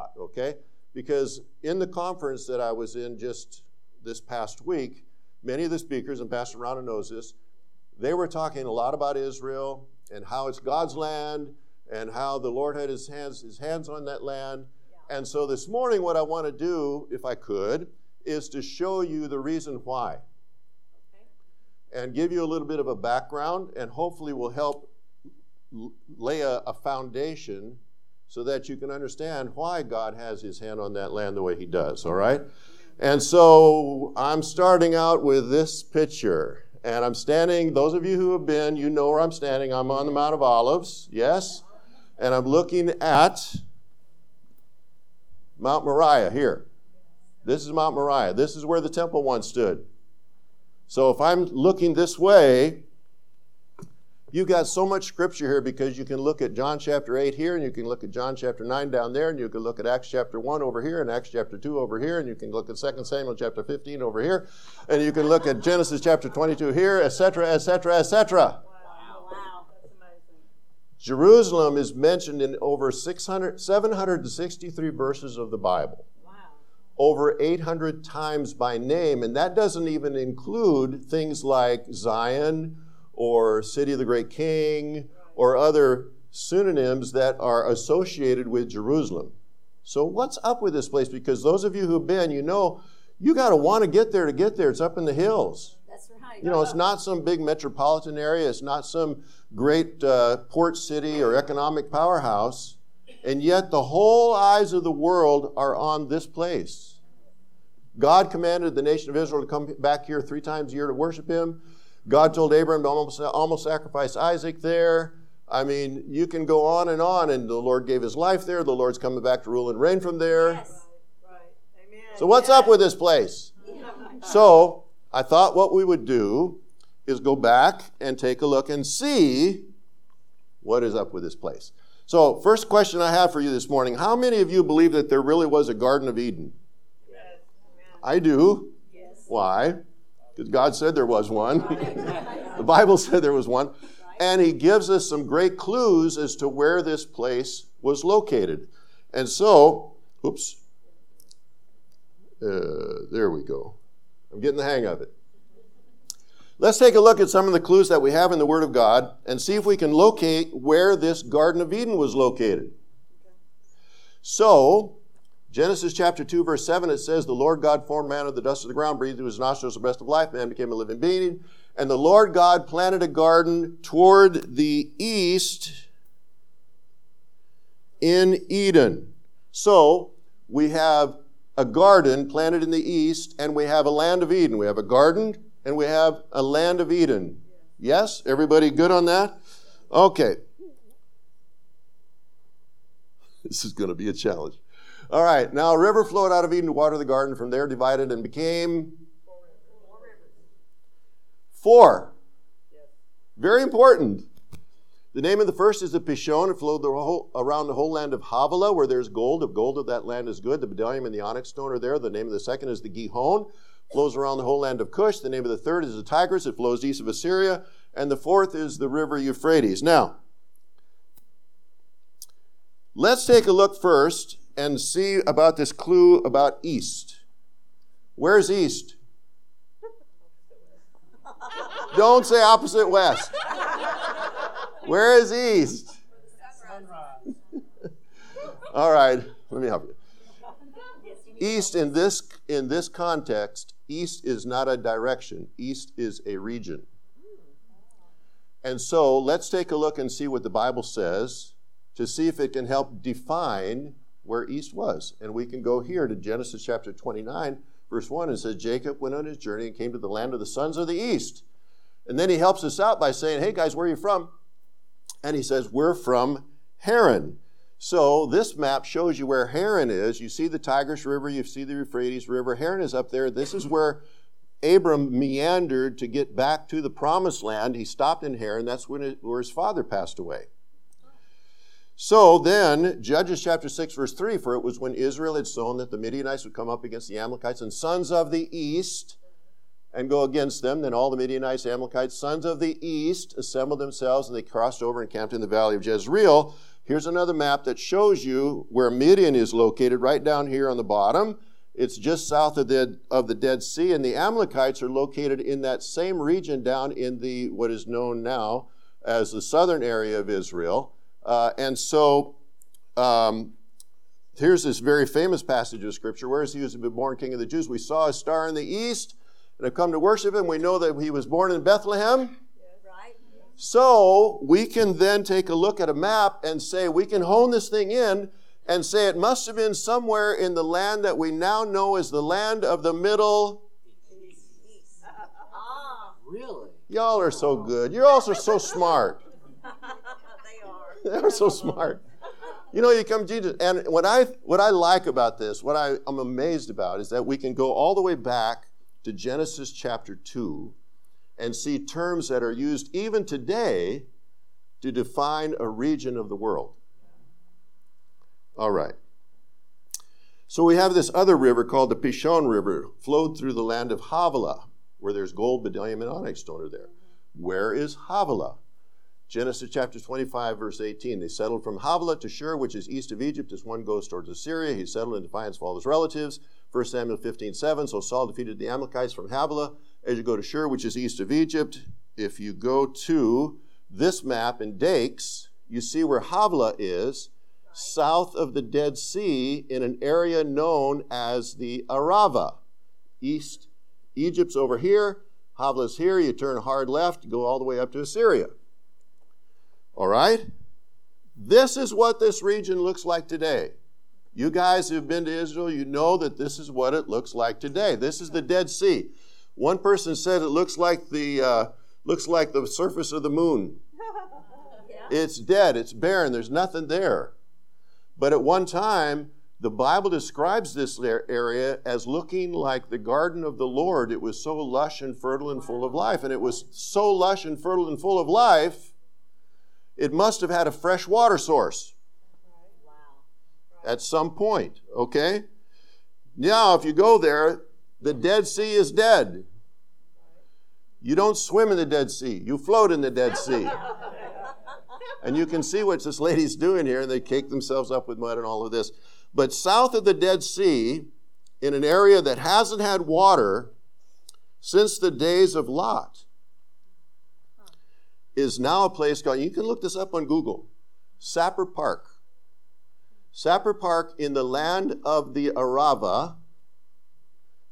thought, okay? Because in the conference that I was in just this past week, many of the speakers, and Pastor Ronald knows this, they were talking a lot about Israel and how it's God's land and how the Lord had his hands on that land. Yeah. And so this morning what I want to do, if I could, is to show you the reason why. Okay. And give you a little bit of a background, and hopefully will help lay a foundation so that you can understand why God has his hand on that land the way he does, all right? And so I'm starting out with this picture. And I'm standing, those of you who have been, you know where I'm standing. I'm on the Mount of Olives, yes? And I'm looking at Mount Moriah here. This is Mount Moriah. This is where the temple once stood. So if I'm looking this way, you've got so much scripture here, because you can look at John chapter 8 here, and you can look at John chapter 9 down there, and you can look at Acts chapter 1 over here, and Acts chapter 2 over here, and you can look at 2 Samuel chapter 15 over here, and you can look at Genesis chapter 22 here, etc., etc., etc. Wow, that's amazing. Jerusalem is mentioned in over 763 verses of the Bible. Wow. Over 800 times by name, and that doesn't even include things like Zion, or City of the Great King, or other synonyms that are associated with Jerusalem. So what's up with this place? Because those of you who've been, you know, you got to want to get there to get there. It's up in the hills. That's right. You know, it's not some big metropolitan area. It's not some great port city or economic powerhouse. And yet the whole eyes of the world are on this place. God commanded the nation of Israel to come back here 3 times a year to worship him. God told Abraham to almost sacrifice Isaac there. I mean, you can go on, and the Lord gave his life there. The Lord's coming back to rule and reign from there. Yes. Right. Amen. So what's up with this place? Yeah. So I thought what we would do is go back and take a look and see what is up with this place. So first question I have for you this morning, how many of you believe that there really was a Garden of Eden? Yes. I do. Yes. Why? God said there was one. The Bible said there was one. And he gives us some great clues as to where this place was located. And so, oops. There we go. I'm getting the hang of it. Let's take a look at some of the clues that we have in the Word of God and see if we can locate where this Garden of Eden was located. So, Genesis chapter 2, verse 7, it says, "The Lord God formed man of the dust of the ground, breathed into his nostrils the breath of life, man became a living being. And the Lord God planted a garden toward the east in Eden." So, we have a garden planted in the east, and we have a land of Eden. We have a garden, and we have a land of Eden. Yes? Everybody good on that? Okay. This is going to be a challenge. All right, now a river flowed out of Eden to water the garden. From there divided and became 4. Very important. The name of the first is the Pishon. It flowed around the whole land of Havilah, where there's gold. Of gold of that land is good. The bdellium and the onyx stone are there. The name of the second is the Gihon. Flows around the whole land of Cush. The name of the third is the Tigris. It flows east of Assyria. And the fourth is the river Euphrates. Now, let's take a look first and see about this clue about east. Where's east? Don't say opposite west. Where is east? All right, let me help you. East in this context, east is not a direction. East is a region. And so let's take a look and see what the Bible says to see if it can help define where east was. And we can go here to Genesis chapter 29, verse 1, and it says, "Jacob went on his journey and came to the land of the sons of the east." And then he helps us out by saying, "Hey guys, where are you from?" And he says, "We're from Haran." So this map shows you where Haran is. You see the Tigris River, you see the Euphrates River. Haran is up there. This is where Abram meandered to get back to the promised land. He stopped in Haran. That's where his father passed away. So then, Judges chapter 6, verse 3, "For it was when Israel had sown that the Midianites would come up against the Amalekites and sons of the east and go against them. Then all the Midianites, Amalekites, sons of the east assembled themselves, and they crossed over and camped in the valley of Jezreel. Here's another map that shows you where Midian is located, right down here on the bottom. It's just south of the Dead Sea, and the Amalekites are located in that same region down in the what is known now as the southern area of Israel. And so here's this very famous passage of Scripture. Where is he who has been born King of the Jews? We saw a star in the east and have come to worship him. We know that he was born in Bethlehem. So we can then take a look at a map and say, we can hone this thing in and say it must have been somewhere in the land that we now know as the land of the Middle East. Really? Y'all are so good. You're also so smart. They are. They're so smart. You know, you come to Jesus, and what I like about this, what I'm amazed about is that we can go all the way back to Genesis chapter 2 and see terms that are used even today to define a region of the world. All right. So we have this other river called the Pishon River, flowed through the land of Havilah, where there's gold, bdellium, and onyx stone are there. Where is Havilah? Genesis chapter 25, verse 18. They settled from Havilah to Shur, which is east of Egypt, as one goes towards Assyria. He settled in defiance of all his relatives. 1 Samuel 15, 7. So Saul defeated the Amalekites from Havilah. As you go to Shur, which is east of Egypt, if you go to this map in Dakes, you see where Havilah is, right, south of the Dead Sea in an area known as the Arava. East, Egypt's over here, Havilah's here, you turn hard left, go all the way up to Assyria. All right? This is what this region looks like today. You guys who've been to Israel, you know that this is what it looks like today. This is the Dead Sea. One person said it looks like the surface of the moon. Yeah. It's dead. It's barren. There's nothing there. But at one time, the Bible describes this area as looking like the garden of the Lord. It was so lush and fertile and full of life. And it was so lush and fertile and full of life, it must have had a fresh water source. Wow. Right. At some point, okay? Now, if you go there, the Dead Sea is dead. You don't swim in the Dead Sea. You float in the Dead Sea. And you can see what this lady's doing here. They cake themselves up with mud and all of this. But south of the Dead Sea, in an area that hasn't had water since the days of Lot, is now a place called, you can look this up on Google, Sapper Park. Sapper Park in the land of the Arava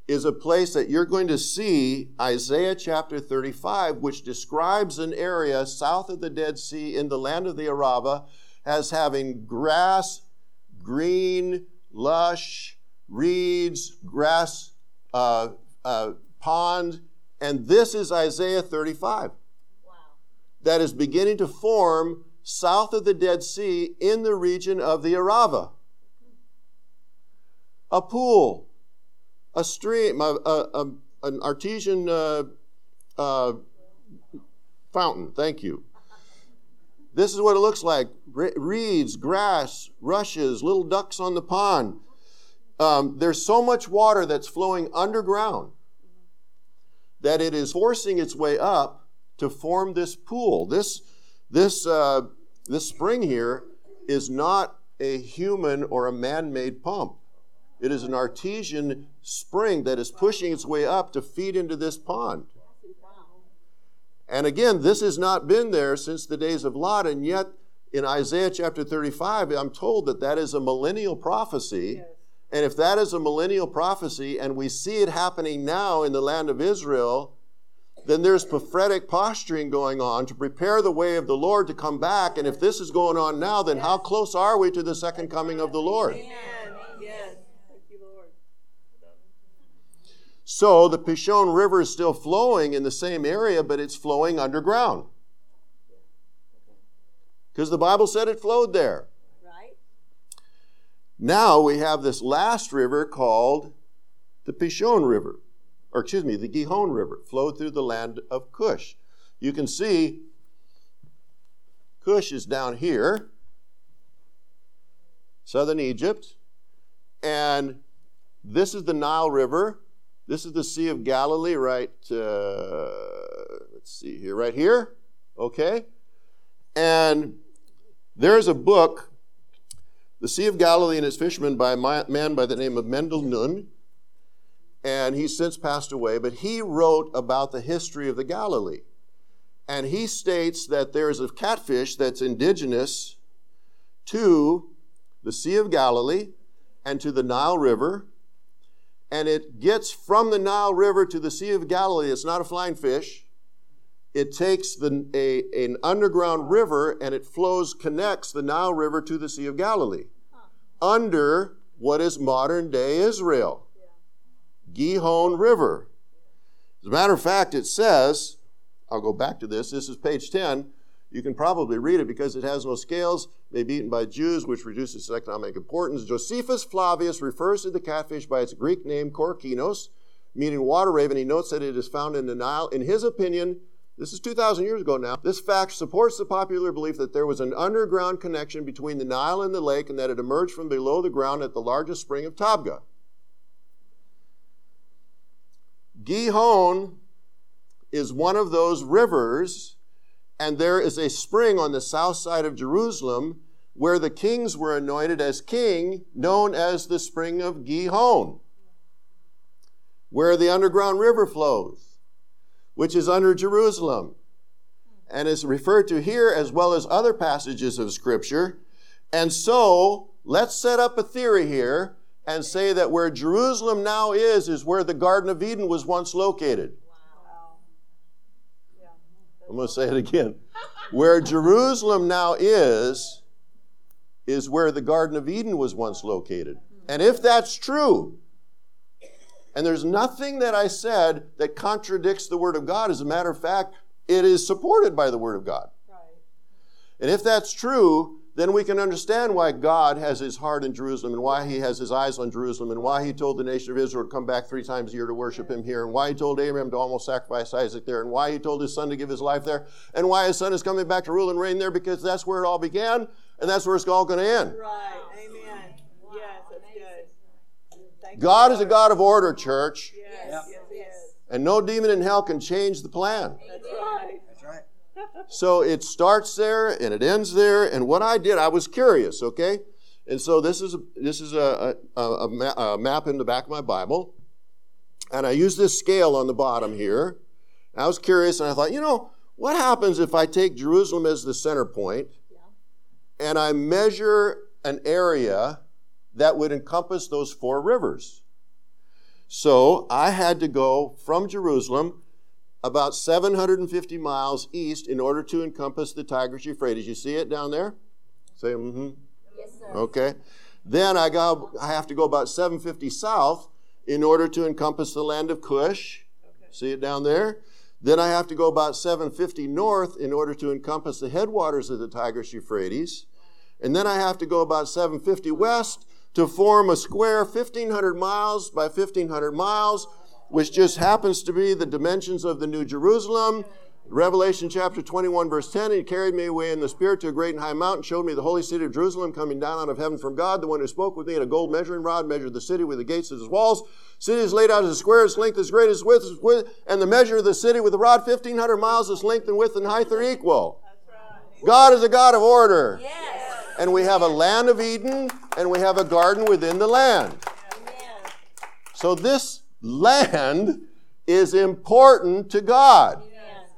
is a place that you're going to see Isaiah chapter 35, which describes an area south of the Dead Sea in the land of the Arava as having grass, green, lush, reeds, grass, pond, and this is Isaiah 35. Wow. That is beginning to form south of the Dead Sea in the region of the Arava. A pool. A stream, an artesian fountain, thank you. This is what it looks like. Reeds, grass, rushes, little ducks on the pond. There's so much water that's flowing underground that it is forcing its way up to form this pool. This spring here is not a human or a man-made pump. It is an artesian spring that is pushing its way up to feed into this pond. And again, this has not been there since the days of Lot, and yet in Isaiah chapter 35, I'm told that is a millennial prophecy. And if that is a millennial prophecy, and we see it happening now in the land of Israel, then there's prophetic posturing going on to prepare the way of the Lord to come back. And if this is going on now, then how close are we to the second coming of the Lord? Yes. So the Pishon River is still flowing in the same area, but it's flowing underground. Because the Bible said it flowed there. Right. Now we have this last river called the Pishon River, the Gihon River, flowed through the land of Cush. You can see Cush is down here, southern Egypt, and this is the Nile River. This is the Sea of Galilee, right? Right here, okay? And There is a book, The Sea of Galilee and Its Fishermen, by a man by the name of Mendel Nun, and he's since passed away, but he wrote about the history of the Galilee. And he states that there is a catfish that's indigenous to the Sea of Galilee and to the Nile River, and it gets from the Nile River to the Sea of Galilee. It's not a flying fish. It takes an underground river, and it flows, connects the Nile River to the Sea of Galilee under what is modern-day Israel, Gihon River. As a matter of fact, it says, I'll go back to this. This is page 10. You can probably read it because it has no scales, may be eaten by Jews, which reduces its economic importance. Josephus Flavius refers to the catfish by its Greek name, Korkinos, meaning water raven. He notes that it is found in the Nile. In his opinion, this is 2,000 years ago now, this fact supports the popular belief that there was an underground connection between the Nile and the lake, and that it emerged from below the ground at the largest spring of Tabgha. Gihon is one of those rivers, and there is a spring on the south side of Jerusalem where the kings were anointed as king, known as the spring of Gihon, where the underground river flows, which is under Jerusalem, and is referred to here as well as other passages of Scripture. And so let's set up a theory here and say that where Jerusalem now is where the Garden of Eden was once located. I'm going to say it again. Where Jerusalem now is where the Garden of Eden was once located. And if that's true, and there's nothing that I said that contradicts the Word of God. As a matter of fact, it is supported by the Word of God. Right. And if that's true, then we can understand why God has his heart in Jerusalem, and why he has his eyes on Jerusalem, and why he told the nation of Israel to come back 3 times a year to worship him here, and why he told Abraham to almost sacrifice Isaac there, and why he told his son to give his life there, and why his son is coming back to rule and reign there, because that's where it all began, and that's where it's all going to end. Right. Amen. Wow. Yes, that's good. God is a God of order, church. Yes. Yep. Yes. And no demon in hell can change the plan. That's right. So it starts there and it ends there. And what I did, I was curious, okay? And so this is a map in the back of my Bible. And I used this scale on the bottom here. And I was curious, and I thought, what happens if I take Jerusalem as the center point and I measure an area that would encompass those 4 rivers? So I had to go from Jerusalem about 750 miles east in order to encompass the Tigris-Euphrates. You see it down there? Say, mm-hmm. Yes, sir. Okay. Then I have to go about 750 south in order to encompass the land of Cush. Okay. See it down there? Then I have to go about 750 north in order to encompass the headwaters of the Tigris-Euphrates. And then I have to go about 750 west to form a square 1,500 miles by 1,500 miles, which just happens to be the dimensions of the New Jerusalem. Revelation chapter 21, verse 10, "He carried me away in the Spirit to a great and high mountain, showed me the holy city of Jerusalem, coming down out of heaven from God. The one who spoke with me in a gold measuring rod measured the city with the gates of its walls. City is laid out as a square, its length is great, its width is width, and the measure of the city with the rod, 1,500 miles, its length and width and height are equal." That's right. God is a God of order. Yes. And we have a land of Eden, and we have a garden within the land. Amen. So this land is important to God. Yes.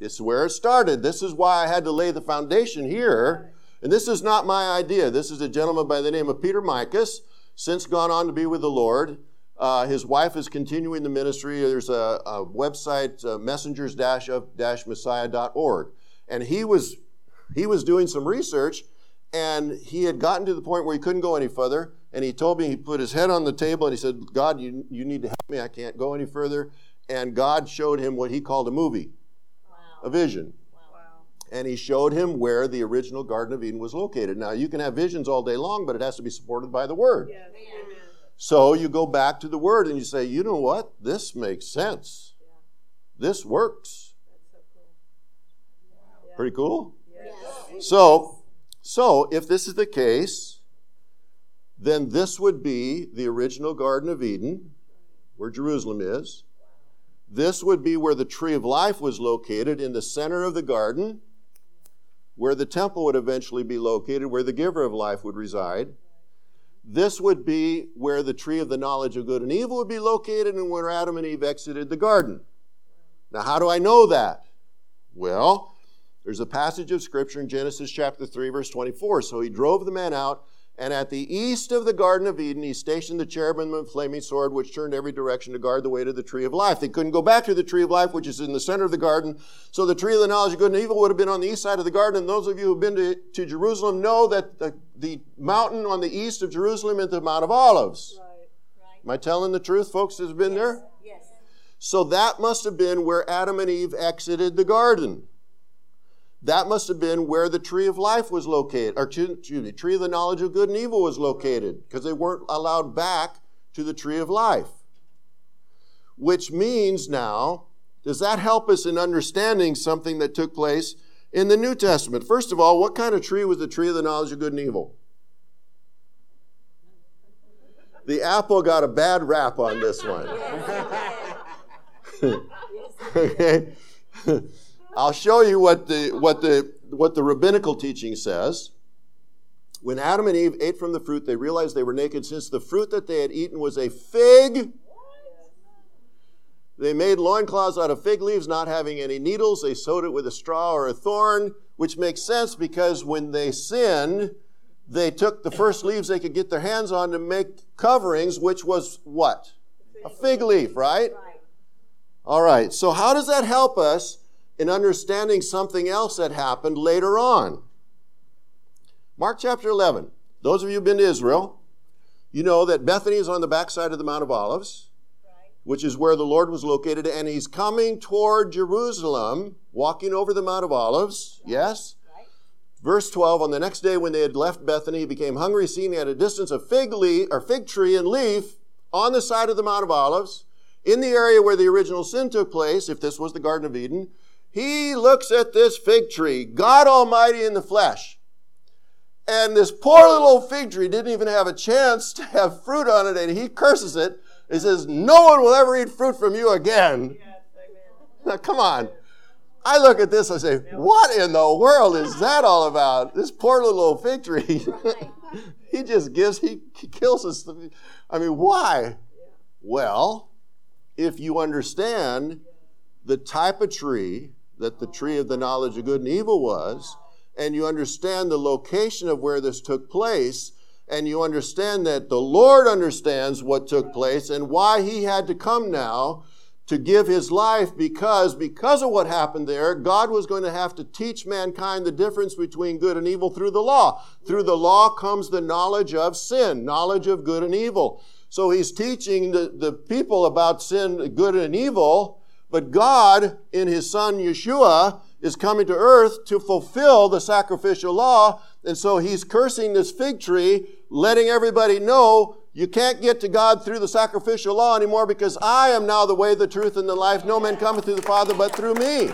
It's where it started. This is why I had to lay the foundation here. And this is not my idea. This is a gentleman by the name of Peter Micahs, since gone on to be with the Lord. His wife is continuing the ministry. There's a website, messengers-of-messiah.org. And he was doing some research, and he had gotten to the point where he couldn't go any further. And he told me, he put his head on the table and he said, "God, you need to help me. I can't go any further." And God showed him what he called a movie, a vision. Wow. And he showed him where the original Garden of Eden was located. Now, you can have visions all day long, but it has to be supported by the Word. Yes. So you go back to the Word and you say, you know what? This makes sense. Yeah. This works. That's so cool. Yeah. Pretty cool? Yes. So if this is the case, then this would be the original Garden of Eden, where Jerusalem is. This would be where the Tree of Life was located, in the center of the garden. where the temple would eventually be located, where the giver of life would reside. This would be where the tree of the knowledge of good and evil would be located, and where Adam and Eve exited the garden. Now, how do I know that? Well, there's a passage of Scripture in Genesis chapter 3, verse 24. So he drove the men out, and at the east of the Garden of Eden, he stationed the cherubim with flaming sword, which turned every direction to guard the way to the tree of life. They couldn't go back to the tree of life, which is in the center of the garden. So the tree of the knowledge of good and evil would have been on the east side of the garden. And those of you who have been to Jerusalem know that the mountain on the east of Jerusalem is the Mount of Olives. Right. Am I telling the truth, folks, that's been there? Yes. So that must have been where Adam and Eve exited the garden. That must have been where the tree of life was located, or the tree of the knowledge of good and evil was located, because they weren't allowed back to the tree of life. Which means now, does that help us in understanding something that took place in the New Testament? First of all, what kind of tree was the tree of the knowledge of good and evil? The apple got a bad rap on this one. Okay. I'll show you what the rabbinical teaching says. When Adam and Eve ate from the fruit, they realized they were naked. Since the fruit that they had eaten was a fig, they made loincloths out of fig leaves, not having any needles. They sewed it with a straw or a thorn, which makes sense because when they sinned, they took the first leaves they could get their hands on to make coverings, which was what? A fig leaf, right? All right, so how does that help us in understanding something else that happened later on? Mark chapter 11. Those of you who've been to Israel, you know that Bethany is on the backside of the Mount of Olives, which is where the Lord was located, and he's coming toward Jerusalem, walking over the Mount of Olives. Yes? Verse 12, on the next day when they had left Bethany, he became hungry, seeing at a distance a fig tree and leaf on the side of the Mount of Olives, in the area where the original sin took place, if this was the Garden of Eden. He looks at this fig tree, God Almighty in the flesh. And this poor little fig tree didn't even have a chance to have fruit on it, and he curses it. He says, no one will ever eat fruit from you again. Yes, now, come on. I look at this, I say, what in the world is that all about? This poor little fig tree. He just gives, he kills us. I mean, why? Well, if you understand the type of tree that the tree of the knowledge of good and evil was, and you understand the location of where this took place, and you understand that the Lord understands what took place and why he had to come now to give his life, because of what happened there, God was going to have to teach mankind the difference between good and evil through the law. Through the law comes the knowledge of sin, knowledge of good and evil. So he's teaching the people about sin, good and evil. But God, in his son Yeshua, is coming to earth to fulfill the sacrificial law. And so he's cursing this fig tree, letting everybody know you can't get to God through the sacrificial law anymore, because I am now the way, the truth, and the life. No man cometh to the Father but through me.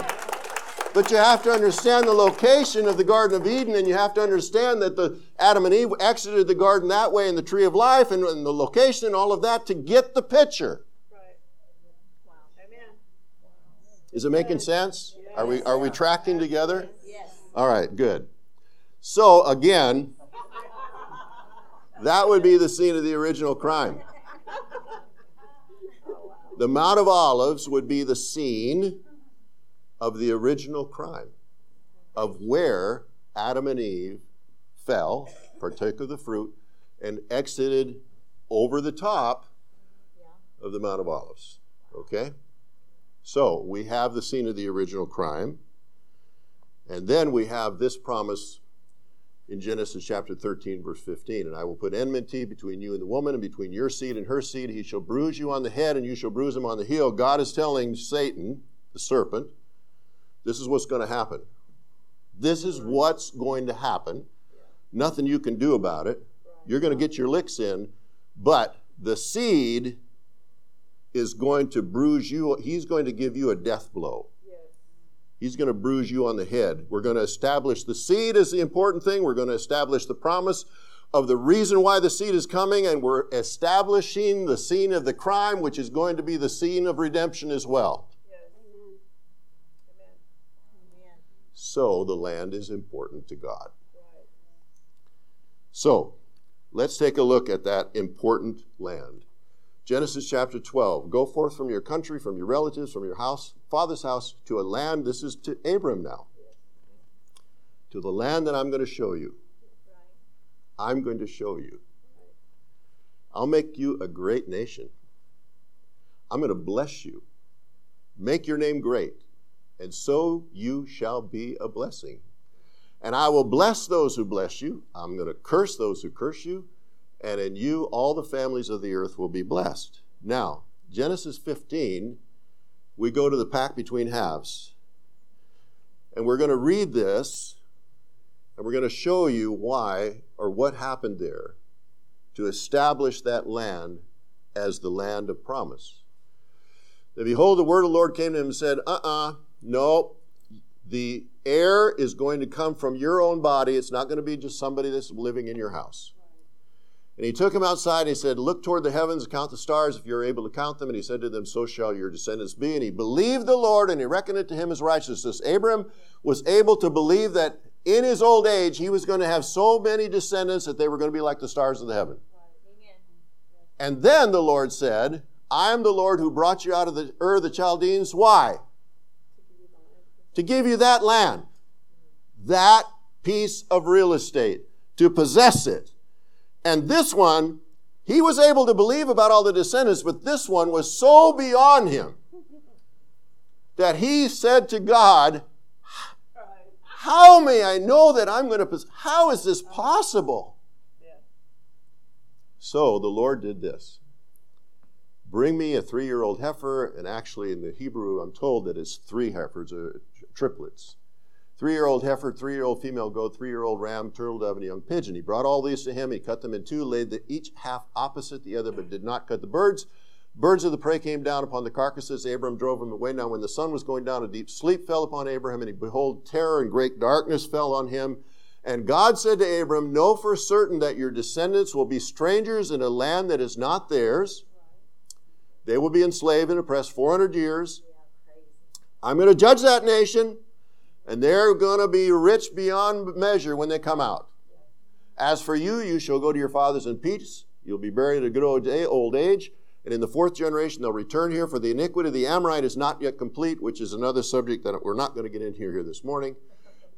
But you have to understand the location of the Garden of Eden, and you have to understand that the Adam and Eve exited the garden that way, and the tree of life, and the location, and all of that, to get the picture. Is it making sense? Are we tracking together? Yes. All right, good. So again, that would be the scene of the original crime. The Mount of Olives would be the scene of the original crime, of where Adam and Eve fell, partook of the fruit, and exited over the top of the Mount of Olives. Okay? So we have the scene of the original crime, and then we have this promise in Genesis chapter 13, verse 15, and I will put enmity between you and the woman, and between your seed and her seed. He shall bruise you on the head, and you shall bruise him on the heel. God is telling Satan, the serpent, this is what's going to happen. This is what's going to happen. Nothing you can do about it. You're going to get your licks in, but the seed is going to bruise you. He's going to give you a death blow. Yes. He's going to bruise you on the head. We're going to establish the seed is the important thing. We're going to establish the promise of the reason why the seed is coming, and we're establishing the scene of the crime, which is going to be the scene of redemption as well. Yes. Amen. So the land is important to God. So let's take a look at that important land. Genesis chapter 12. Go forth from your country, from your relatives, from your house, father's house, to a land. This is to Abram now. To the land that I'm going to show you. I'm going to show you. I'll make you a great nation. I'm going to bless you. Make your name great. And so you shall be a blessing. And I will bless those who bless you. I'm going to curse those who curse you. And in you, all the families of the earth will be blessed. Now, Genesis 15, we go to the pact between halves. And we're going to read this. And we're going to show you why or what happened there to establish that land as the land of promise. And behold, the word of the Lord came to him and said, no, the heir is going to come from your own body. It's not going to be just somebody that's living in your house. And he took him outside and he said, look toward the heavens and count the stars if you're able to count them. And he said to them, so shall your descendants be. And he believed the Lord and he reckoned it to him as righteousness. Abram was able to believe that in his old age, he was going to have so many descendants that they were going to be like the stars of the heaven. And then the Lord said, I am the Lord who brought you out of the Ur of the Chaldeans. Why? To give you that land, that piece of real estate, to possess it. And this one, he was able to believe about all the descendants, but this one was so beyond him that he said to God, how may I know that I'm going to possess? How is this possible? So the Lord did this. Bring me a 3-year-old heifer, and actually in the Hebrew I'm told that it's 3 heifers, or triplets. 3-year-old heifer, 3-year-old female goat, 3-year-old ram, turtle dove, and a young pigeon. He brought all these to him. He cut them in two, laid each half opposite the other, but did not cut the birds. Birds of the prey came down upon the carcasses. Abram drove them away. Now when the sun was going down, a deep sleep fell upon Abraham, and behold, terror and great darkness fell on him. And God said to Abram, know for certain that your descendants will be strangers in a land that is not theirs. They will be enslaved and oppressed 400 years. I'm going to judge that nation, and they're going to be rich beyond measure when they come out. As for you, you shall go to your fathers in peace. You'll be buried at a good old age. And in the 4th generation, they'll return here, for the iniquity of the Amorite is not yet complete, which is another subject that we're not going to get into here this morning.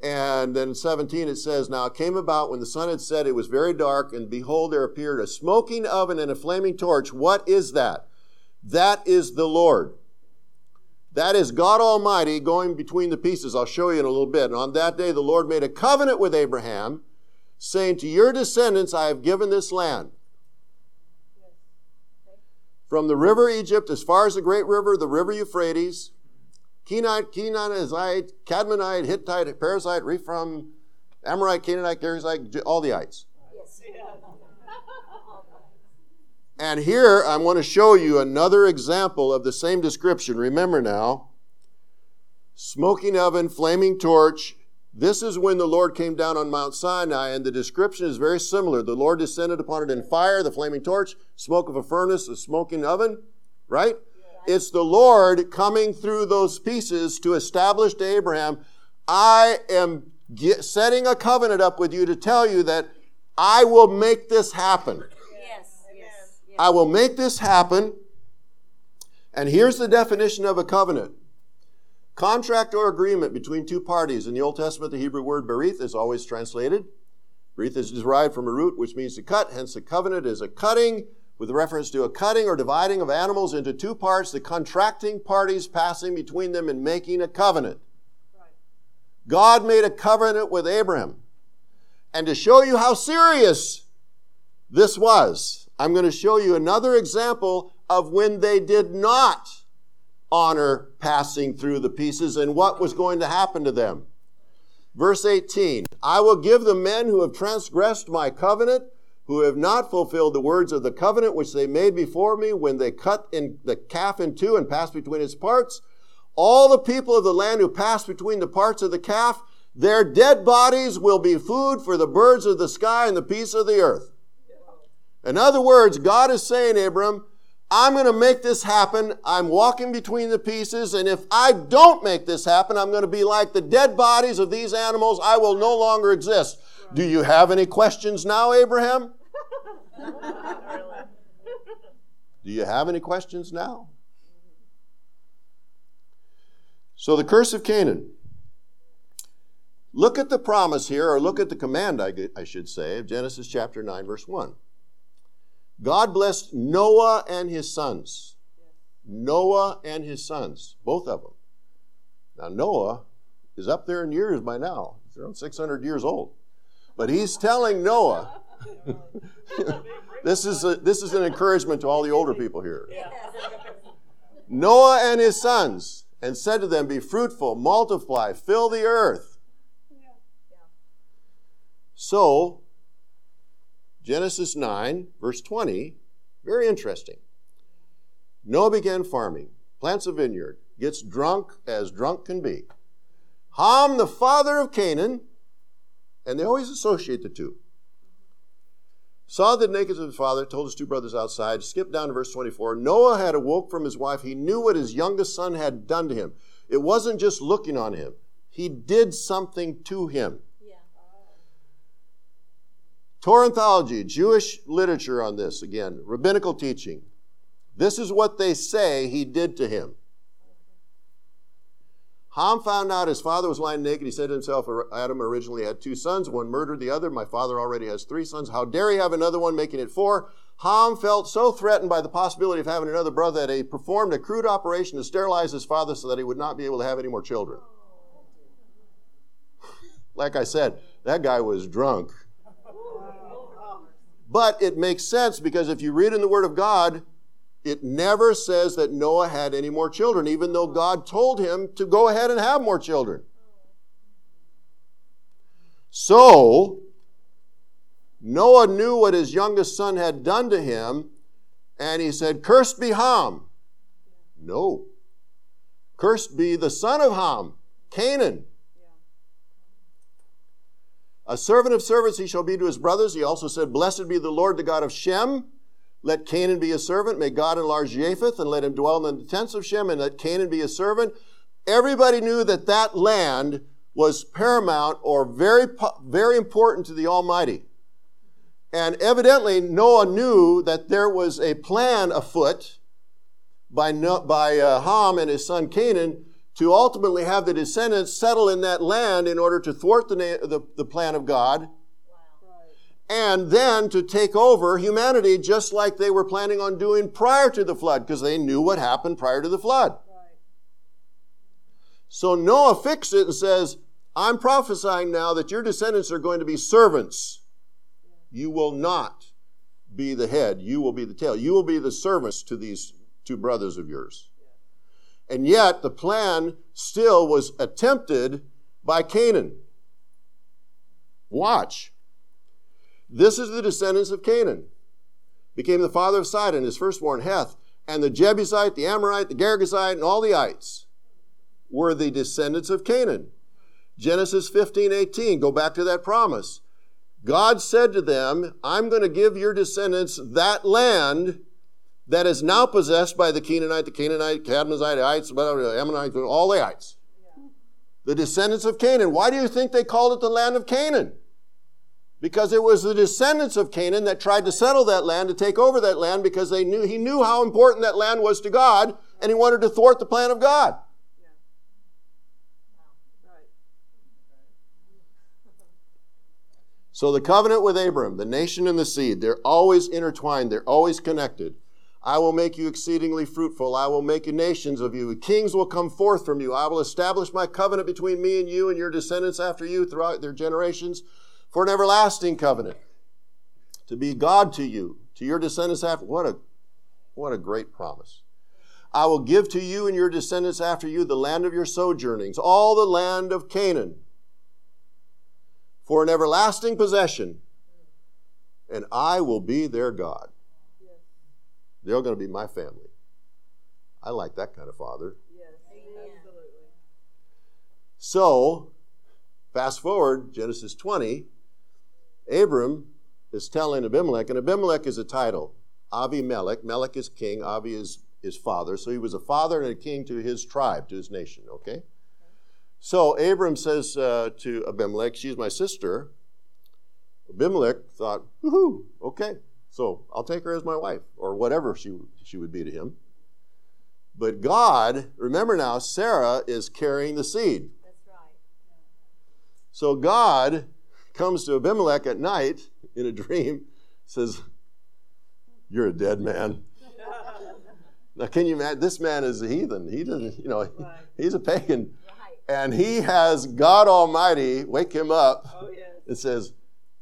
And then in 17 it says, now it came about when the sun had set, it was very dark, and behold, there appeared a smoking oven and a flaming torch. What is that? That is the Lord. That is God Almighty going between the pieces. I'll show you in a little bit. And on that day, the Lord made a covenant with Abraham, saying, to your descendants, I have given this land. From the river Egypt, as far as the great river, the river Euphrates, Kenite, Cadmonite, Hittite, Perizzite, Rephaim, Amorite, Canaanite, Girgashite, all the ites. And here I want to show you another example of the same description. Remember now, smoking oven, flaming torch. This is when the Lord came down on Mount Sinai, and the description is very similar. The Lord descended upon it in fire, the flaming torch, smoke of a furnace, a smoking oven, right? Yeah. It's the Lord coming through those pieces to establish to Abraham, I am setting a covenant up with you to tell you that I will make this happen. I will make this happen. And here's the definition of a covenant. Contract or agreement between two parties. In the Old Testament, the Hebrew word berith is always translated. Berith is derived from a root which means to cut. Hence, a covenant is a cutting with reference to a cutting or dividing of animals into two parts, the contracting parties passing between them and making a covenant. God made a covenant with Abraham. And to show you how serious this was, I'm going to show you another example of when they did not honor passing through the pieces and what was going to happen to them. Verse 18, I will give the men who have transgressed my covenant, who have not fulfilled the words of the covenant which they made before me when they cut in the calf in two and passed between its parts, all the people of the land who passed between the parts of the calf, their dead bodies will be food for the birds of the sky and the beasts of the earth. In other words, God is saying, Abram, I'm going to make this happen. I'm walking between the pieces, and if I don't make this happen, I'm going to be like the dead bodies of these animals. I will no longer exist. Do you have any questions now, Abraham? Do you have any questions now? So the curse of Canaan. Look at the promise here, or look at the command, I should say, of Genesis chapter 9, verse 1. God blessed Noah and his sons. Noah and his sons, both of them. Now, Noah is up there in years by now. He's around 600 years old. But he's telling Noah, this is an encouragement to all the older people here. Noah and his sons, and said to them, be fruitful, multiply, fill the earth. So, Genesis 9, verse 20, very interesting. Noah began farming, plants a vineyard, gets drunk as drunk can be. Ham, the father of Canaan, and they always associate the two, saw the nakedness of his father, told his two brothers outside. Skip down to verse 24. Noah had awoke from his wife. He knew what his youngest son had done to him. It wasn't just looking on him. He did something to him. Toranthology, Jewish literature on this, again, rabbinical teaching. This is what they say he did to him. Ham found out his father was lying naked. He said to himself, Adam originally had two sons. One murdered the other. My father already has three sons. How dare he have another one, making it four? Ham felt so threatened by the possibility of having another brother that he performed a crude operation to sterilize his father so that he would not be able to have any more children. Like I said, that guy was drunk. But it makes sense, because if you read in the Word of God, it never says that Noah had any more children, even though God told him to go ahead and have more children. So, Noah knew what his youngest son had done to him, and he said, cursed be Ham. No. Cursed be the son of Ham, Canaan. A servant of servants he shall be to his brothers. He also said, blessed be the Lord, the God of Shem. Let Canaan be a servant. May God enlarge Japheth, and let him dwell in the tents of Shem, and let Canaan be a servant. Everybody knew that that land was paramount, or very, very important to the Almighty. And evidently, Noah knew that there was a plan afoot by Ham and his son Canaan to ultimately have the descendants settle in that land in order to thwart the plan of God. Wow. And then to take over humanity, just like they were planning on doing prior to the flood, because they knew what happened prior to the flood. Right. So Noah fixed it and says, I'm prophesying now that your descendants are going to be servants. You will not be the head. You will be the tail. You will be the servants to these two brothers of yours. And yet, the plan still was attempted by Canaan. Watch. This is the descendants of Canaan. Became the father of Sidon, his firstborn Heth, and the Jebusite, the Amorite, the Girgashite, and all the Ites were the descendants of Canaan. Genesis 15:18, go back to that promise. God said to them, I'm going to give your descendants that land that is now possessed by the Canaanite, Cadmazite, Ites, Ammonites, all the Ites. Yeah. The descendants of Canaan. Why do you think they called it the land of Canaan? Because it was the descendants of Canaan that tried to settle that land, to take over that land, because he knew how important that land was to God, and he wanted to thwart the plan of God. Yeah. Wow. Right. So the covenant with Abram, the nation and the seed, they're always intertwined, they're always connected. I will make you exceedingly fruitful. I will make nations of you. Kings will come forth from you. I will establish my covenant between me and you and your descendants after you throughout their generations for an everlasting covenant, to be God to you, to your descendants after. What a great promise. I will give to you and your descendants after you the land of your sojournings, all the land of Canaan, for an everlasting possession, and I will be their God. They're going to be my family. I like that kind of father. Yes, absolutely. So, fast forward, Genesis 20. Abram is telling Abimelech, and Abimelech is a title. Avimelech. Melech is king, Avi is his father. So he was a father and a king to his tribe, to his nation, okay? So Abram says to Abimelech, she's my sister. Abimelech thought, woohoo, okay, so I'll take her as my wife, or whatever she would be to him. But God, remember now, Sarah is carrying the seed. That's right. So God comes to Abimelech at night in a dream, says, you're a dead man. Now, can you imagine? This man is a heathen. He doesn't, you know, he's a pagan. Right. And he has God Almighty wake him up and says,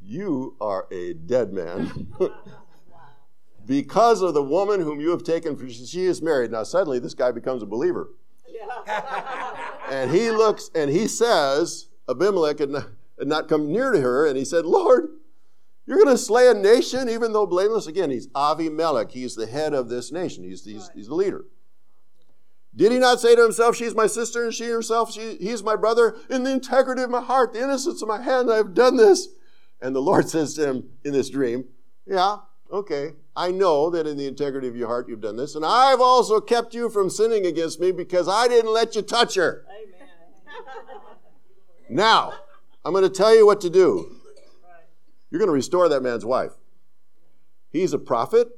you are a dead man. Because of the woman whom you have taken, for she is married. Now, suddenly, this guy becomes a believer. And he looks, and he says, Abimelech had not come near to her, and he said, Lord, you're going to slay a nation even though blameless? Again, he's Avimelech. He's the head of this nation. He's the leader. Did he not say to himself, she's my sister, and he's my brother? In the integrity of my heart, the innocence of my hand, I have done this. And the Lord says to him in this dream, yeah, okay, I know that in the integrity of your heart you've done this, and I've also kept you from sinning against me because I didn't let you touch her. Amen. Now, I'm going to tell you what to do. You're going to restore that man's wife. He's a prophet,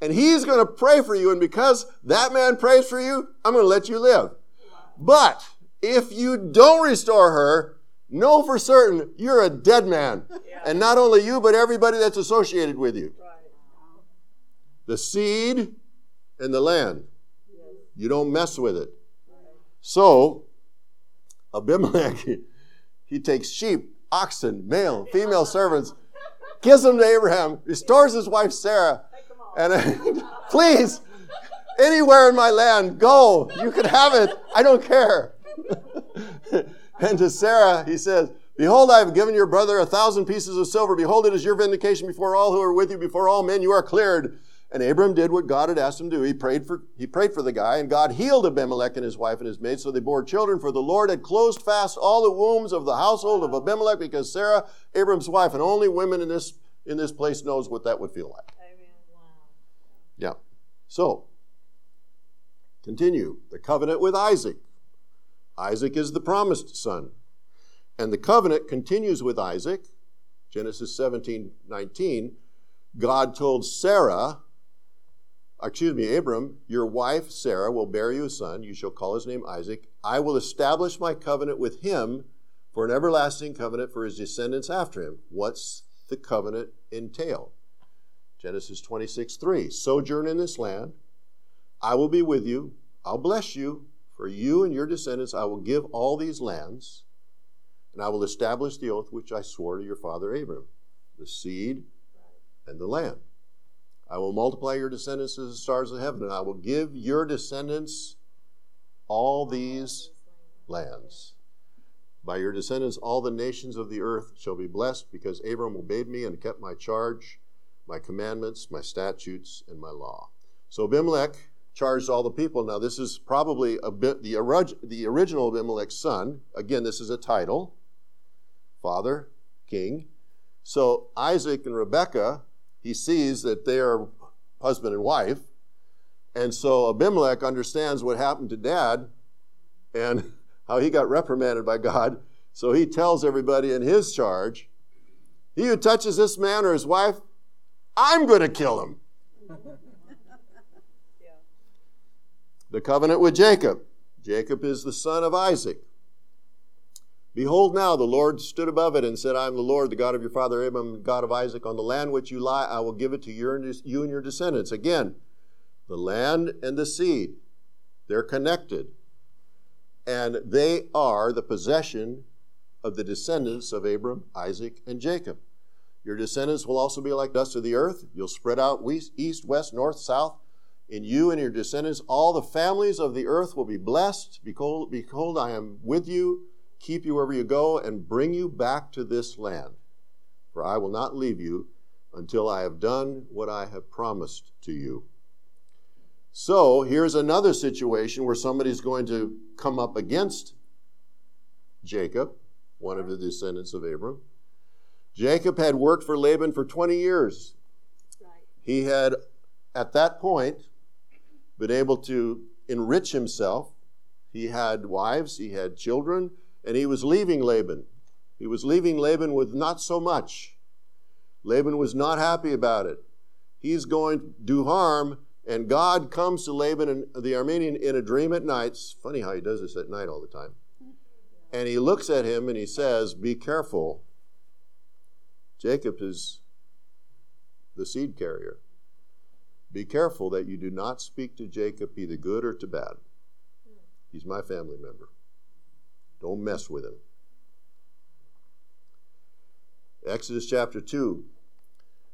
and he's going to pray for you, and because that man prays for you, I'm going to let you live. But if you don't restore her, know for certain you're a dead man. And not only you, but everybody that's associated with you. The seed and the land. You don't mess with it. So, Abimelech, he takes sheep, oxen, male, female servants, gives them to Abraham, restores his wife Sarah, and please, anywhere in my land, go. You can have it. I don't care. And to Sarah, he says, behold, I have given your brother 1,000 pieces of silver. Behold, it is your vindication before all who are with you, before all men, you are cleared. And Abram did what God had asked him to do. He prayed for the guy, and God healed Abimelech and his wife and his maid, so they bore children. For the Lord had closed fast all the wombs of the household of Abimelech, because Sarah, Abram's wife, and only women in this place knows what that would feel like. Amen. Wow. Yeah. So, continue. The covenant with Isaac. Isaac is the promised son. And the covenant continues with Isaac. Genesis 17:19. God told Abram, your wife Sarah will bear you a son. You shall call his name Isaac. I will establish my covenant with him for an everlasting covenant for his descendants after him. What's the covenant entail? Genesis 26:3. Sojourn in this land. I will be with you. I'll bless you. For you and your descendants I will give all these lands, and I will establish the oath which I swore to your father Abram, the seed and the land. I will multiply your descendants as the stars of heaven, and I will give your descendants all these lands. By your descendants, all the nations of the earth shall be blessed, because Abram obeyed me and kept my charge, my commandments, my statutes, and my law. So Abimelech charged all the people. Now, this is probably the original Abimelech's son. Again, this is a title, father, king. So Isaac and Rebekah, he sees that they are husband and wife. And so Abimelech understands what happened to dad and how he got reprimanded by God. So he tells everybody in his charge, he who touches this man or his wife, I'm going to kill him. The covenant with Jacob. Jacob is the son of Isaac. Behold now, the Lord stood above it and said, I am the Lord, the God of your father Abraham, the God of Isaac. On the land which you lie, I will give it to you and your descendants. Again, the land and the seed, they're connected. And they are the possession of the descendants of Abram, Isaac, and Jacob. Your descendants will also be like dust of the earth. You'll spread out east, west, north, south. In you and your descendants, all the families of the earth will be blessed. Behold, I am with you. Keep you wherever you go, and bring you back to this land. For I will not leave you until I have done what I have promised to you. So here's another situation where somebody's going to come up against Jacob, one of the descendants of Abram. Jacob had worked for Laban for 20 years. He had at that point, been able to enrich himself. He had wives, he had children, and he was leaving Laban. He was leaving Laban with not so much. Laban was not happy about it. He's going to do harm, and God comes to Laban and the Aramean in a dream at night. It's funny how he does this at night all the time. And he looks at him and he says, be careful. Jacob is the seed carrier. Be careful that you do not speak to Jacob either good or to bad. He's my family member. Don't mess with him. Exodus chapter 2.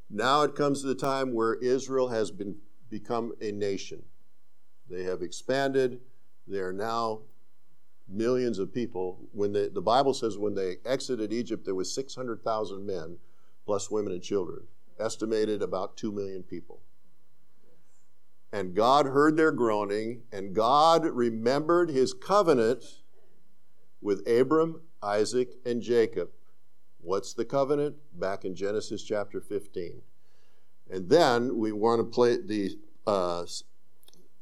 Now it comes to the time where Israel has become a nation. They have expanded. They are now millions of people. When the Bible says when they exited Egypt, there was 600,000 men, plus women and children, estimated about 2 million people. And God heard their groaning, and God remembered his covenant with Abram, Isaac, and Jacob. What's the covenant? Back in Genesis chapter 15. And then we want to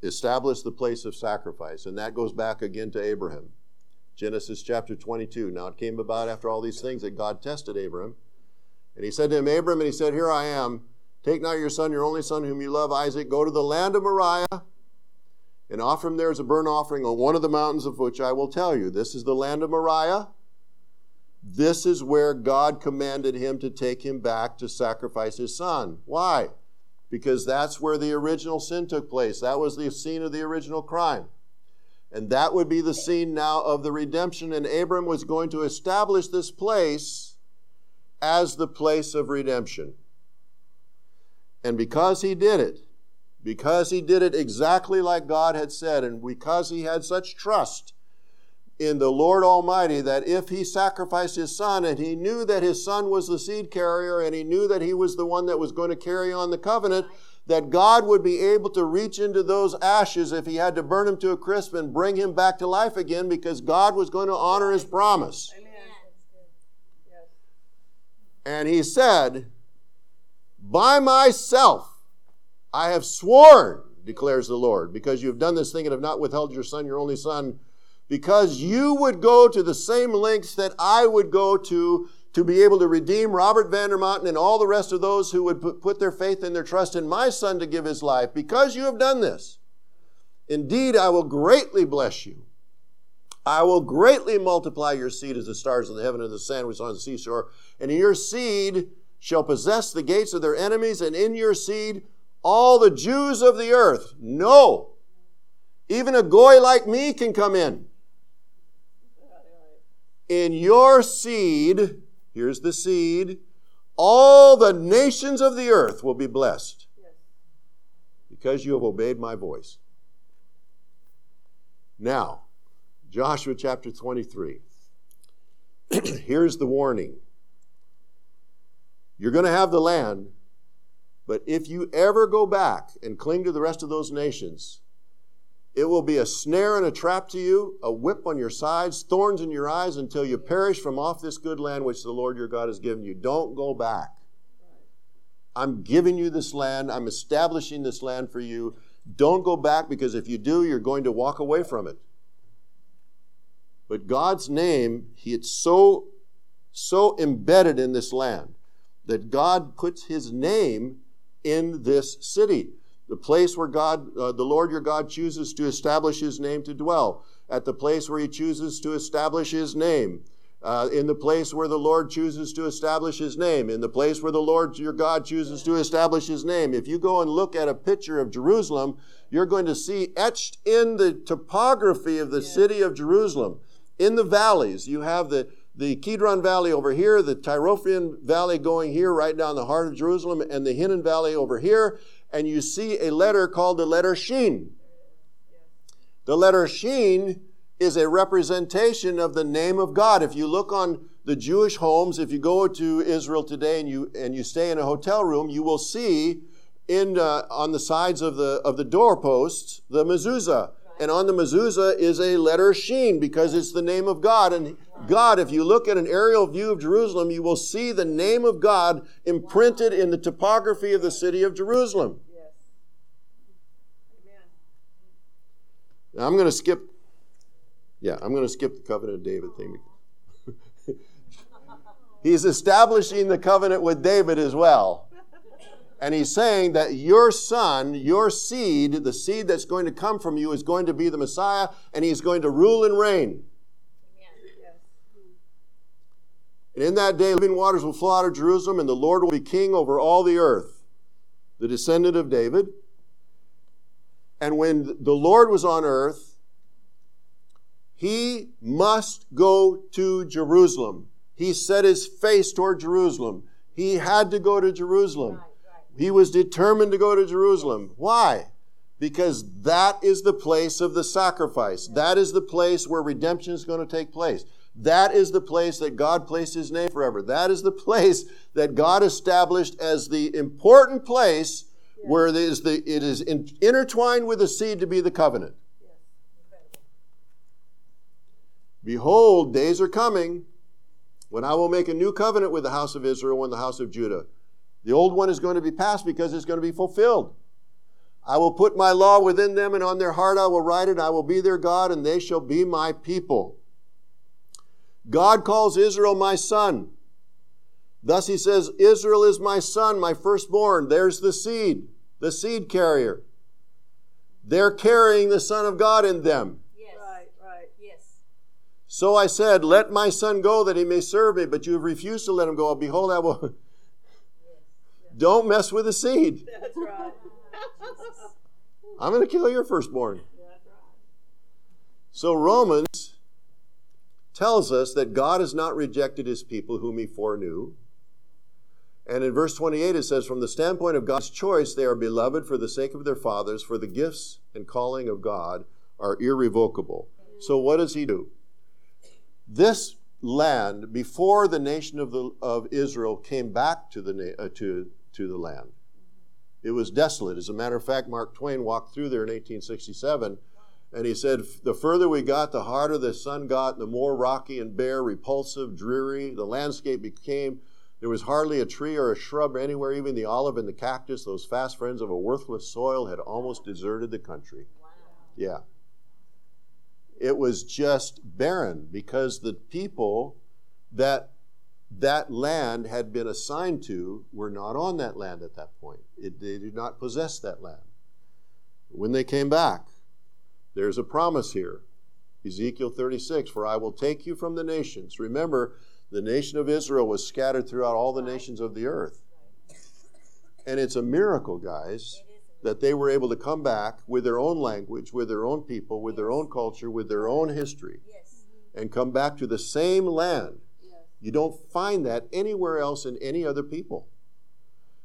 establish the place of sacrifice. And that goes back again to Abraham. Genesis chapter 22. Now it came about after all these things that God tested Abraham. And he said to him, Abram, and he said, here I am. Take now your son, your only son whom you love, Isaac. Go to the land of Moriah and offer him there as a burnt offering on one of the mountains of which I will tell you. This is the land of Moriah. This is where God commanded him to take him back to sacrifice his son. Why? Because that's where the original sin took place. That was the scene of the original crime. And that would be the scene now of the redemption. And Abram was going to establish this place as the place of redemption. And because he did it exactly like God had said, and because he had such trust in the Lord Almighty that if he sacrificed his son, and he knew that his son was the seed carrier, and he knew that he was the one that was going to carry on the covenant, that God would be able to reach into those ashes if he had to burn him to a crisp and bring him back to life again, because God was going to honor his promise. Amen. And he said, by myself I have sworn, declares the Lord, because you have done this thing and have not withheld your son, your only son, because you would go to the same lengths that I would go to be able to redeem Robert Vander Moten and all the rest of those who would put their faith and their trust in my son to give his life. Because you have done this, indeed, I will greatly bless you. I will greatly multiply your seed as the stars in the heaven and the sand which is on the seashore, and in your seed shall possess the gates of their enemies, and in your seed all the Jews of the earth. No, even a goy like me can come in. In your seed, here's the seed, all the nations of the earth will be blessed because you have obeyed my voice. Now, Joshua chapter 23. Here's the warning. You're going to have the land, but if you ever go back and cling to the rest of those nations, it will be a snare and a trap to you, a whip on your sides, thorns in your eyes, until you perish from off this good land which the Lord your God has given you. Don't go back. I'm giving you this land. I'm establishing this land for you. Don't go back, because if you do, you're going to walk away from it. But God's name, it's so embedded in this land, that God puts his name in this city, the place where God, the Lord your God chooses to establish his name to dwell, at the place where he chooses to establish his name, in the place where the Lord chooses to establish his name, in the place where the Lord your God chooses to establish his name. If you go and look at a picture of Jerusalem, you're going to see etched in the topography of the city of Jerusalem, in the valleys, you have the Kidron Valley over here, the Tyrophian Valley going here right down the heart of Jerusalem, and the Hinnon Valley over here, and you see a letter called the letter Shin. The letter Shin is a representation of the name of God. If you look on the Jewish homes, if you go to Israel today and you stay in a hotel room, you will see on the sides of the doorposts the mezuzah. And on the mezuzah is a letter Shin, because it's the name of God. And God, if you look at an aerial view of Jerusalem, you will see the name of God imprinted in the topography of the city of Jerusalem. Now I'm going to skip the covenant of David thing. He's establishing the covenant with David as well. And he's saying that your son, your seed, the seed that's going to come from you is going to be the Messiah, and he's going to rule and reign. And in that day, living waters will flow out of Jerusalem, and the Lord will be king over all the earth, the descendant of David. And when the Lord was on earth, he must go to Jerusalem. He set his face toward Jerusalem. He had to go to Jerusalem. He was determined to go to Jerusalem. Why? Because that is the place of the sacrifice. That is the place where redemption is going to take place. That is the place that God placed his name forever. That is the place that God established as the important place where it is intertwined with the seed to be the covenant. Behold, days are coming when I will make a new covenant with the house of Israel and the house of Judah. The old one is going to be passed because it's going to be fulfilled. I will put my law within them, and on their heart I will write it. I will be their God, and they shall be my people. God calls Israel my son. Thus he says, Israel is my son, my firstborn. There's the seed carrier. They're carrying the Son of God in them. Yes. Right, yes. So I said, let my son go that he may serve me, but you have refused to let him go. Behold, I will... Don't mess with the seed. That's right. I'm going to kill your firstborn. That's right. So Romans tells us that God has not rejected his people whom he foreknew. And in verse 28 it says, from the standpoint of God's choice, they are beloved for the sake of their fathers, for the gifts and calling of God are irrevocable. So what does he do? This land, before the nation of Israel came back to the land, it was desolate. As a matter of fact, Mark Twain walked through there in 1867, and he said, the further we got, the harder the sun got, the more rocky and bare, repulsive, dreary the landscape became. There was hardly a tree or a shrub anywhere. Even the olive and the cactus, those fast friends of a worthless soil, had almost deserted the country. Wow. Yeah. It was just barren because the people that land had been assigned to were not on that land at that point. They did not possess that land. When they came back, there's a promise here. Ezekiel 36, for I will take you from the nations. Remember, the nation of Israel was scattered throughout all the nations of the earth. And it's a miracle, guys, that they were able to come back with their own language, with their own people, with their own culture, with their own history, and come back to the same land. You don't find that anywhere else in any other people.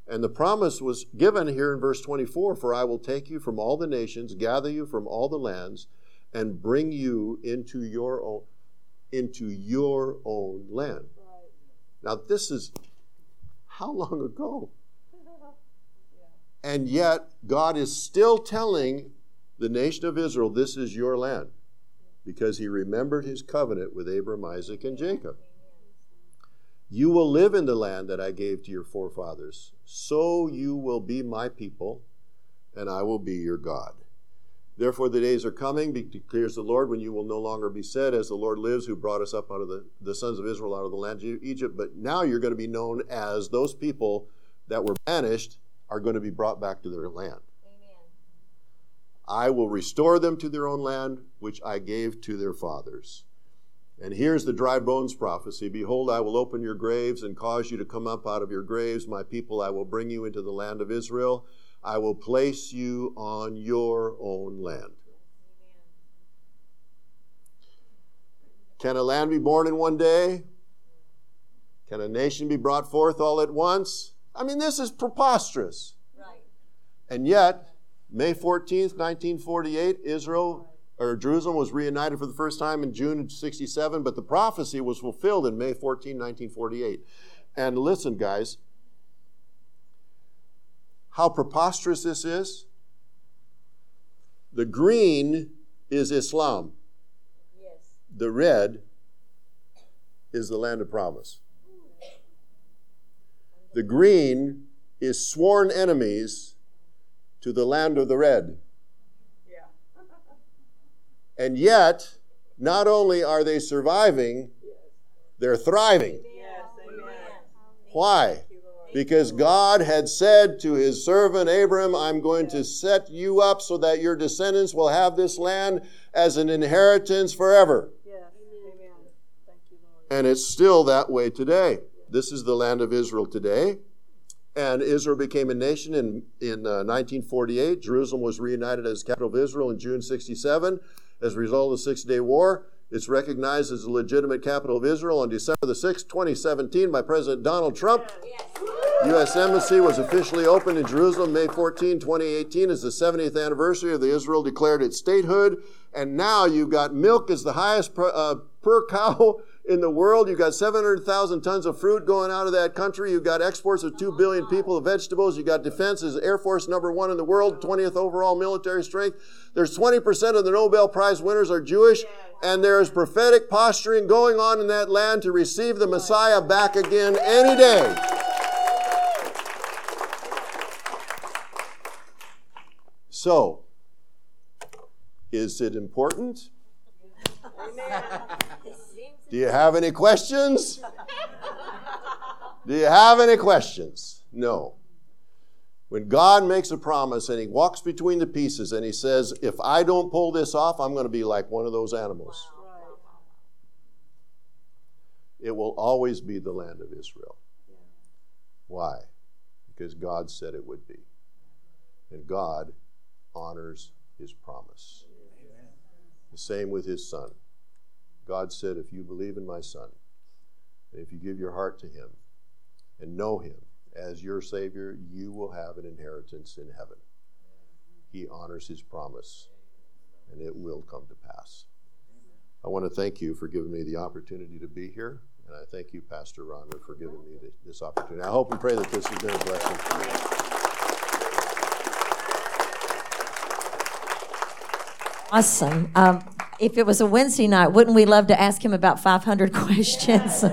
And the promise was given here in verse 24, for I will take you from all the nations, gather you from all the lands, and bring you into your own land. Right. Now this is how long ago? Yeah. And yet God is still telling the nation of Israel, this is your land, because he remembered his covenant with Abraham, Isaac, and Jacob. You will live in the land that I gave to your forefathers. So you will be my people, and I will be your God. Therefore the days are coming, declares the Lord, when you will no longer be said, as the Lord lives, who brought us up out of the sons of Israel out of the land of Egypt. But now you're going to be known as those people that were banished are going to be brought back to their land. Amen. I will restore them to their own land, which I gave to their fathers. And here's the dry bones prophecy. Behold, I will open your graves and cause you to come up out of your graves. My people, I will bring you into the land of Israel. I will place you on your own land. Can a land be born in one day? Can a nation be brought forth all at once? I mean, this is preposterous. Right. And yet, May 14th, 1948, Jerusalem was reunited for the first time in June of 67, but the prophecy was fulfilled in May 14, 1948. And listen, guys, how preposterous this is. The green is Islam. Yes. The red is the land of promise. The green is sworn enemies to the land of the red. And yet, not only are they surviving, they're thriving. Why? Because God had said to his servant Abram, I'm going to set you up so that your descendants will have this land as an inheritance forever. And it's still that way today. This is the land of Israel today. And Israel became a nation in 1948. Jerusalem was reunited as capital of Israel in June 67. As a result of the Six-Day War, it's recognized as the legitimate capital of Israel on December the 6th, 2017 by President Donald Trump. U.S. Embassy was officially opened in Jerusalem May 14, 2018 as the 70th anniversary of the Israel declared its statehood. And now you've got milk as the highest per cow in the world. You've got 700,000 tons of fruit going out of that country. You've got exports of 2 billion people of vegetables. You've got defense as Air Force #1 in the world, 20th overall military strength. There's 20% of the Nobel Prize winners are Jewish, and there is prophetic posturing going on in that land to receive the Messiah back again any day. So, is it important? Do you have any questions? Do you have any questions? No. When God makes a promise and he walks between the pieces and he says, if I don't pull this off, I'm going to be like one of those animals. It will always be the land of Israel. Why? Because God said it would be. And God honors his promise. The same with his son. God said, if you believe in my son, and if you give your heart to him and know him as your Savior, you will have an inheritance in heaven. He honors his promise, and it will come to pass. I want to thank you for giving me the opportunity to be here, and I thank you, Pastor Ronald, for giving me this opportunity. I hope and pray that this has been a blessing for you. Awesome. If it was a Wednesday night, wouldn't we love to ask him about 500 questions?